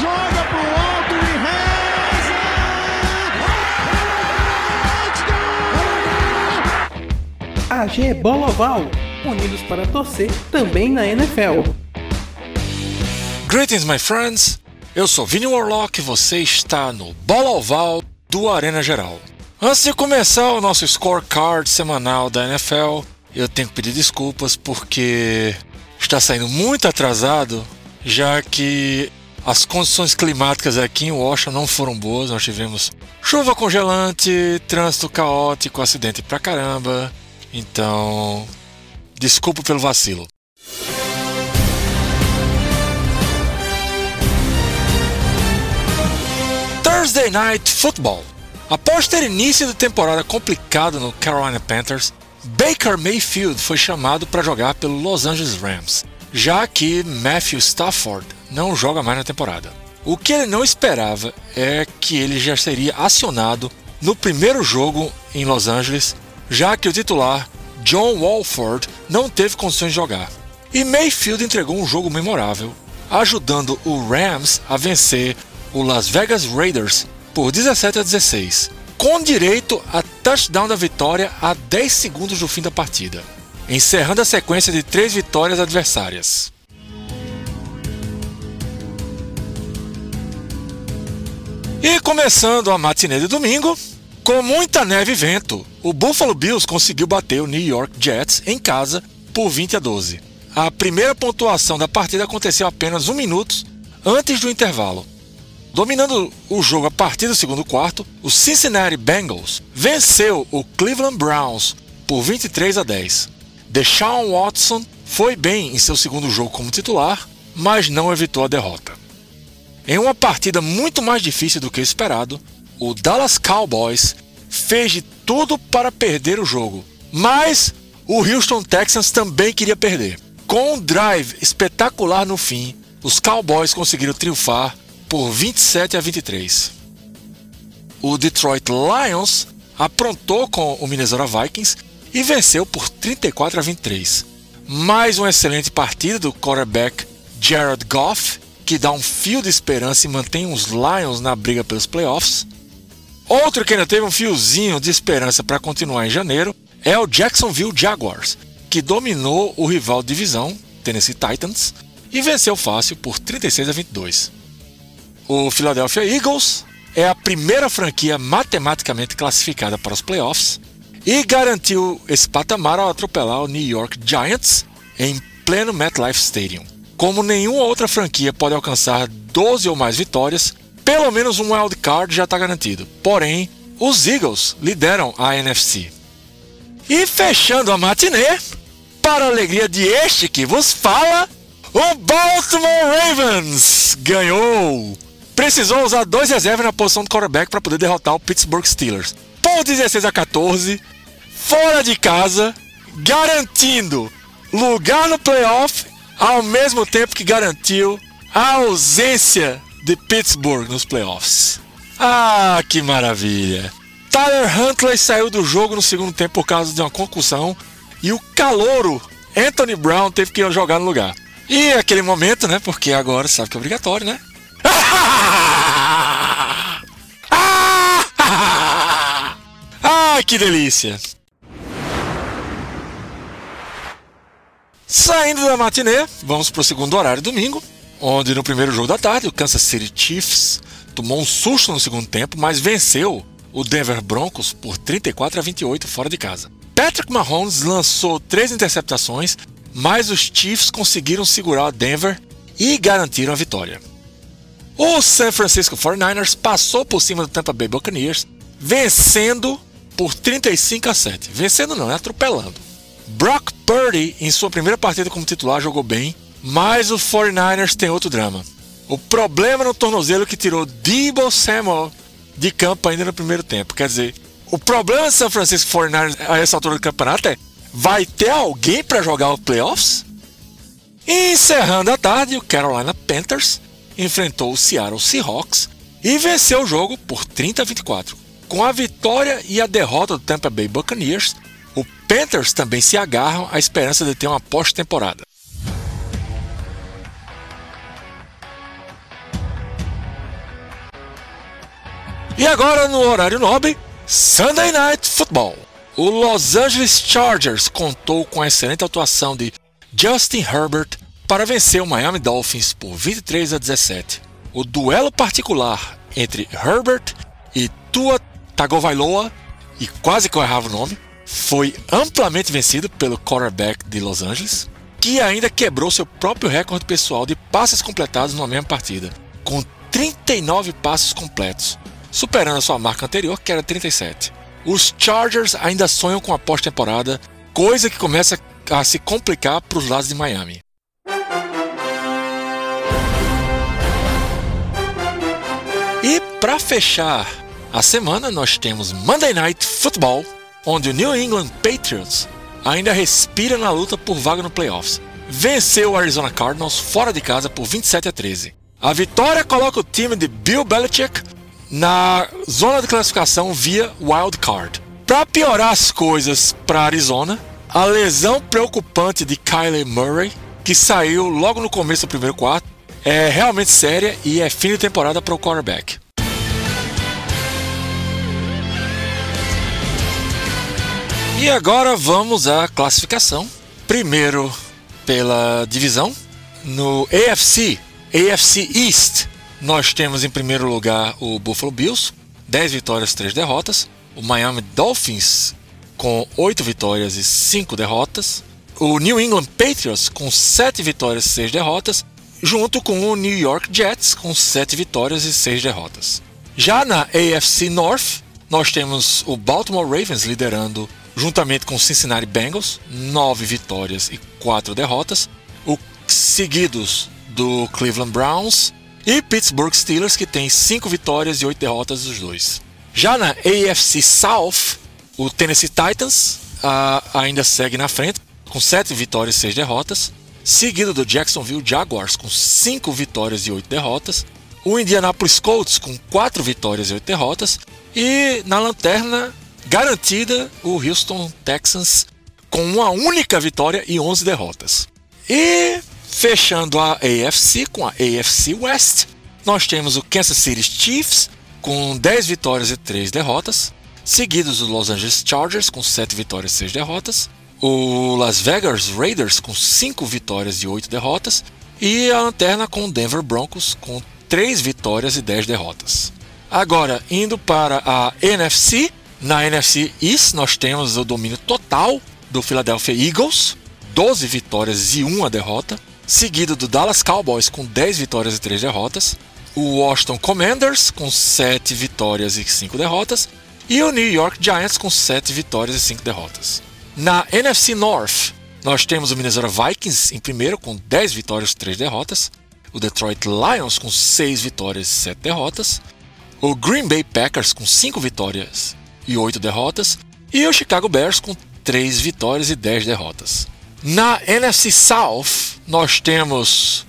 Joga pro alto e reza! AG Bola Oval, unidos para torcer também na NFL. Greetings, my friends. Eu sou Vinny Warlock e você está no Bola Oval do Arena Geral. Antes de começar o nosso scorecard semanal da NFL, eu tenho que pedir desculpas porque está saindo muito atrasado, já que as condições climáticas aqui em Washington não foram boas. Nós tivemos chuva congelante, trânsito caótico, acidente pra caramba. Então, desculpa pelo vacilo. Thursday Night Football. Após ter início de temporada complicado no Carolina Panthers, Baker Mayfield foi chamado para jogar pelo Los Angeles Rams, já que Matthew Stafford não joga mais na temporada. O que ele não esperava é que ele já seria acionado no primeiro jogo em Los Angeles, já que o titular John Walford não teve condições de jogar. E Mayfield entregou um jogo memorável, ajudando o Rams a vencer o Las Vegas Raiders por 17-16, com direito a touchdown da vitória a 10 segundos do fim da partida, encerrando a sequência de 3 vitórias adversárias. E começando a matinê de domingo, com muita neve e vento, o Buffalo Bills conseguiu bater o New York Jets em casa por 20-12. A primeira pontuação da partida aconteceu apenas 1 minuto antes do intervalo. Dominando o jogo a partir do segundo quarto, o Cincinnati Bengals venceu o Cleveland Browns por 23-10. Deshaun Watson foi bem em seu segundo jogo como titular, mas não evitou a derrota. Em uma partida muito mais difícil do que esperado, o Dallas Cowboys fez de tudo para perder o jogo, mas o Houston Texans também queria perder. Com um drive espetacular no fim, os Cowboys conseguiram triunfar por 27-23. O Detroit Lions aprontou com o Minnesota Vikings e venceu por 34-23. Mais uma excelente partida do quarterback Jared Goff, que dá um fio de esperança e mantém os Lions na briga pelos playoffs. Outro que ainda teve um fiozinho de esperança para continuar em janeiro é o Jacksonville Jaguars, que dominou o rival de divisão, Tennessee Titans, e venceu fácil por 36-22. O Philadelphia Eagles é a primeira franquia matematicamente classificada para os playoffs e garantiu esse patamar ao atropelar o New York Giants em pleno MetLife Stadium. Como nenhuma outra franquia pode alcançar 12 ou mais vitórias, pelo menos um wild card já está garantido. Porém, os Eagles lideram a NFC. E fechando a matinê, para a alegria de este que vos fala, o Baltimore Ravens ganhou! Precisou usar 2 reservas na posição de quarterback para poder derrotar o Pittsburgh Steelers por 16-14, fora de casa, garantindo lugar no playoff, ao mesmo tempo que garantiu a ausência de Pittsburgh nos playoffs. Ah, que maravilha! Tyler Huntley saiu do jogo no segundo tempo por causa de uma concussão e o calouro Anthony Brown teve que jogar no lugar. E aquele momento, né? Porque agora sabe que é obrigatório, né? Ah, que delícia! Saindo da matinê, vamos para o segundo horário domingo, onde no primeiro jogo da tarde o Kansas City Chiefs tomou um susto no segundo tempo, mas venceu o Denver Broncos por 34-28 fora de casa. Patrick Mahomes lançou 3 interceptações, mas os Chiefs conseguiram segurar a Denver e garantiram a vitória. O San Francisco 49ers passou por cima do Tampa Bay Buccaneers, vencendo por 35-7. Vencendo não, atropelando. Brock Purdy, em sua primeira partida como titular, jogou bem, mas o 49ers tem outro drama. O problema no tornozelo que tirou Deebo Samuel de campo ainda no primeiro tempo. Quer dizer, o problema de San Francisco 49ers a essa altura do campeonato é: vai ter alguém para jogar o playoffs? E encerrando a tarde, o Carolina Panthers enfrentou o Seattle Seahawks e venceu o jogo por 30-24. Com a vitória e a derrota do Tampa Bay Buccaneers, o Panthers também se agarram à esperança de ter uma pós-temporada. E agora, no horário nobre, Sunday Night Football. O Los Angeles Chargers contou com a excelente atuação de Justin Herbert para vencer o Miami Dolphins por 23-17. O duelo particular entre Herbert e Tua Tagovailoa, e quase que eu errava o nome, foi amplamente vencido pelo quarterback de Los Angeles, que ainda quebrou seu próprio recorde pessoal de passes completados numa mesma partida, com 39 passes completos, superando a sua marca anterior, que era 37. Os Chargers ainda sonham com a pós-temporada, coisa que começa a se complicar para os lados de Miami. E para fechar a semana, nós temos Monday Night Football, onde o New England Patriots ainda respira na luta por vaga no playoffs. Venceu o Arizona Cardinals fora de casa por 27-13. A vitória coloca o time de Bill Belichick na zona de classificação via wild card. Para piorar as coisas para Arizona, a lesão preocupante de Kylie Murray, que saiu logo no começo do primeiro quarto, é realmente séria e é fim de temporada para o quarterback. E agora vamos à classificação. Primeiro pela divisão. No AFC East, nós temos em primeiro lugar o Buffalo Bills, 10 vitórias, 3 derrotas. O Miami Dolphins, com 8 vitórias e 5 derrotas. O New England Patriots, com 7 vitórias e 6 derrotas. Junto com o New York Jets, com 7 vitórias e 6 derrotas. Já na AFC North, nós temos o Baltimore Ravens liderando, juntamente com o Cincinnati Bengals, 9 vitórias e 4 derrotas. Seguidos do Cleveland Browns e Pittsburgh Steelers, que tem 5 vitórias e 8 derrotas dos dois. Já na AFC South, o Tennessee Titans ainda segue na frente, com 7 vitórias e 6 derrotas. Seguido do Jacksonville Jaguars, com 5 vitórias e 8 derrotas. O Indianapolis Colts, com 4 vitórias e 8 derrotas. E na lanterna garantida, o Houston Texans, com uma única vitória e 11 derrotas. E fechando a AFC com a AFC West, nós temos o Kansas City Chiefs com 10 vitórias e 3 derrotas, seguidos do Los Angeles Chargers com 7 vitórias e 6 derrotas, o Las Vegas Raiders com 5 vitórias e 8 derrotas e a lanterna com o Denver Broncos com 3 vitórias e 10 derrotas. Agora, indo para a NFC, na NFC East nós temos o domínio total do Philadelphia Eagles, 12 vitórias e 1 derrota, seguido do Dallas Cowboys com 10 vitórias e 3 derrotas, o Washington Commanders com 7 vitórias e 5 derrotas e o New York Giants com 7 vitórias e 5 derrotas. Na NFC North, nós temos o Minnesota Vikings em primeiro com 10 vitórias e 3 derrotas, o Detroit Lions com 6 vitórias e 7 derrotas, o Green Bay Packers com 5 vitórias e 8 derrotas e o Chicago Bears com 3 vitórias e 10 derrotas. Na NFC South, nós temos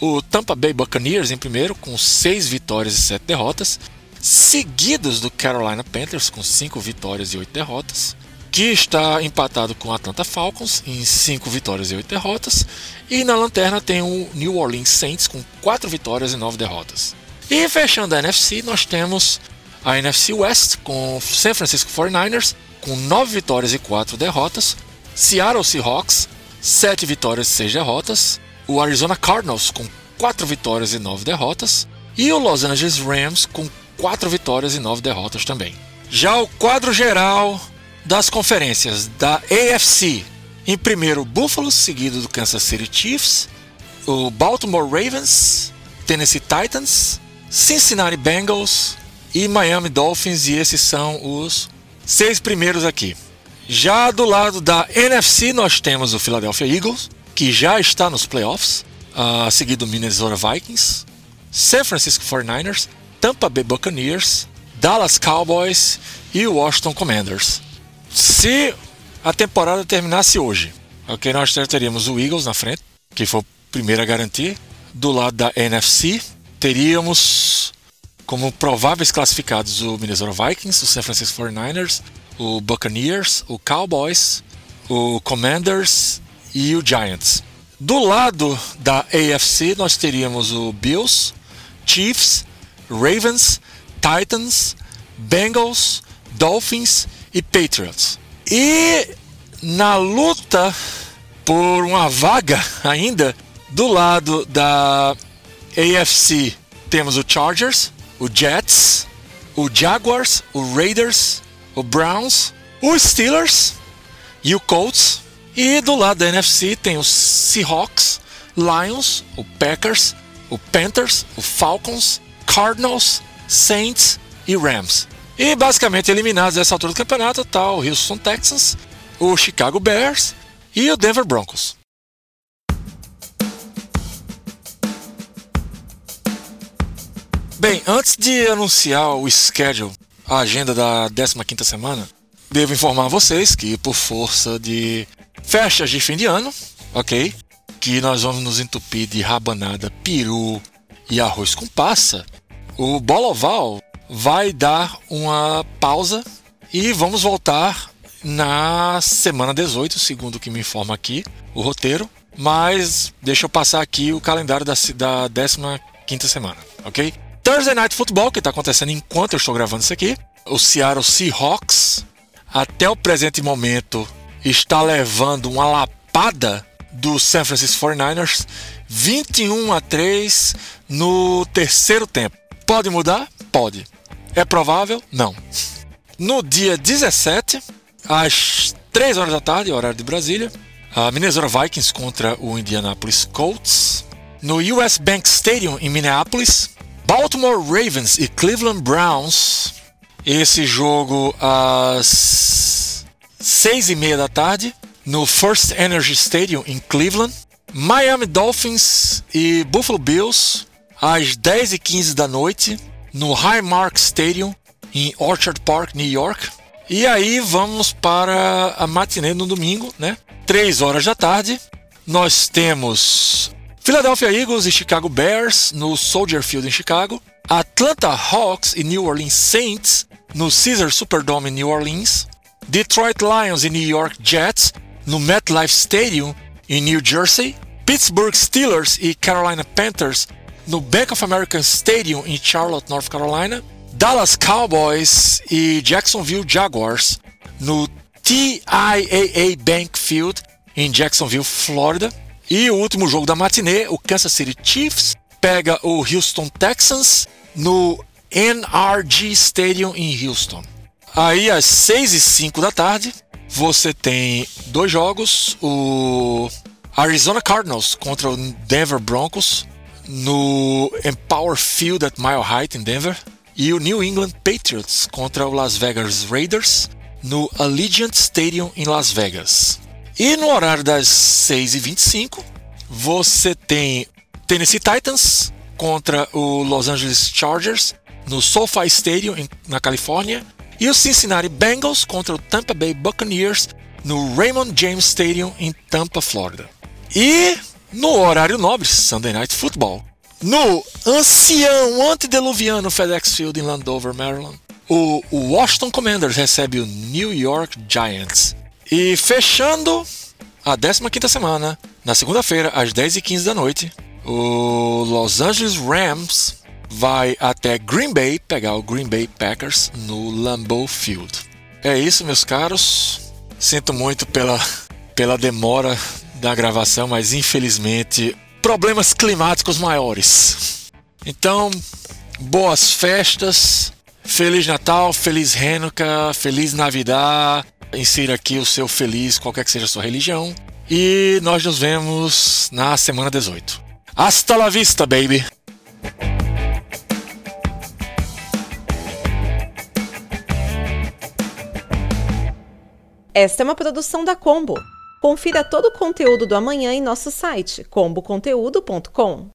o Tampa Bay Buccaneers em primeiro, com 6 vitórias e 7 derrotas, seguidos do Carolina Panthers, com 5 vitórias e 8 derrotas, que está empatado com o Atlanta Falcons, em 5 vitórias e 8 derrotas, e na lanterna tem o New Orleans Saints, com 4 vitórias e 9 derrotas. E fechando a NFC, nós temos a NFC West, com o San Francisco 49ers, com 9 vitórias e 4 derrotas, Seattle Seahawks, 7 vitórias e 6 derrotas, o Arizona Cardinals com 4 vitórias e 9 derrotas e o Los Angeles Rams com 4 vitórias e 9 derrotas também. Já o quadro geral das conferências da AFC, em primeiro o Buffalo, seguido do Kansas City Chiefs, o Baltimore Ravens, Tennessee Titans, Cincinnati Bengals e Miami Dolphins, e esses são os 6 primeiros aqui. Já do lado da NFC, nós temos o Philadelphia Eagles, que já está nos playoffs, seguido do Minnesota Vikings, San Francisco 49ers, Tampa Bay Buccaneers, Dallas Cowboys e Washington Commanders. Se a temporada terminasse hoje, ok, nós teríamos o Eagles na frente, que foi o primeiro a garantir. Do lado da NFC, teríamos como prováveis classificados o Minnesota Vikings, o San Francisco 49ers, o Buccaneers, o Cowboys, o Commanders e o Giants. Do lado da AFC, nós teríamos o Bills, Chiefs, Ravens, Titans, Bengals, Dolphins e Patriots. E na luta por uma vaga ainda, do lado da AFC temos o Chargers, o Jets, o Jaguars, o Raiders, o Browns, o Steelers e o Colts. E do lado da NFC tem os Seahawks, Lions, o Packers, o Panthers, o Falcons, Cardinals, Saints e Rams. E basicamente eliminados dessa altura do campeonato tá o Houston Texans, o Chicago Bears e o Denver Broncos. Bem, antes de anunciar o schedule, a agenda da 15ª semana, devo informar a vocês que por força de festas de fim de ano, ok, que nós vamos nos entupir de rabanada, peru e arroz com passa, o Bola Oval vai dar uma pausa e vamos voltar na semana 18, segundo o que me informa aqui o roteiro, mas deixa eu passar aqui o calendário da 15ª semana, ok? Thursday Night Football, que está acontecendo enquanto eu estou gravando isso aqui. O Seattle Seahawks, até o presente momento, está levando uma lapada do San Francisco 49ers, 21-3 no terceiro tempo. Pode mudar? Pode. É provável? Não. No dia 17, às 3 horas da tarde, horário de Brasília, a Minnesota Vikings contra o Indianapolis Colts. No US Bank Stadium, em Minneapolis, Baltimore Ravens e Cleveland Browns, esse jogo às 6:30 da tarde, no First Energy Stadium em Cleveland. Miami Dolphins e Buffalo Bills, às 10:15 da noite, no Highmark Stadium em Orchard Park, New York. E aí vamos para a matinê no domingo, né? 3 horas da tarde, nós temos Philadelphia Eagles e Chicago Bears no Soldier Field em Chicago, Atlanta Hawks e New Orleans Saints no Caesars Superdome em New Orleans, Detroit Lions e New York Jets no MetLife Stadium em New Jersey, Pittsburgh Steelers e Carolina Panthers no Bank of America Stadium em Charlotte, North Carolina, Dallas Cowboys e Jacksonville Jaguars no TIAA Bank Field em Jacksonville, Flórida. E o último jogo da matinê, o Kansas City Chiefs pega o Houston Texans no NRG Stadium em Houston. Aí às 6:05 da tarde, você tem dois jogos, o Arizona Cardinals contra o Denver Broncos no Empower Field at Mile High em Denver e o New England Patriots contra o Las Vegas Raiders no Allegiant Stadium em Las Vegas. E no horário das 6:25, você tem Tennessee Titans contra o Los Angeles Chargers no SoFi Stadium na Califórnia e o Cincinnati Bengals contra o Tampa Bay Buccaneers no Raymond James Stadium em Tampa, Flórida. E no horário nobre, Sunday Night Football, no ancião antediluviano FedEx Field em Landover, Maryland, o Washington Commanders recebe o New York Giants. E fechando a 15ª semana, na segunda-feira, às 10:15 da noite, o Los Angeles Rams vai até Green Bay pegar o Green Bay Packers no Lambeau Field. É isso, meus caros. Sinto muito pela demora da gravação, mas infelizmente problemas climáticos maiores. Então, boas festas, Feliz Natal, Feliz Hanukkah, Feliz Navidad. Insira aqui o seu feliz, qualquer que seja a sua religião. E nós nos vemos na semana 18. Hasta la vista, baby! Esta é uma produção da Combo. Confira todo o conteúdo do amanhã em nosso site comboconteúdo.com.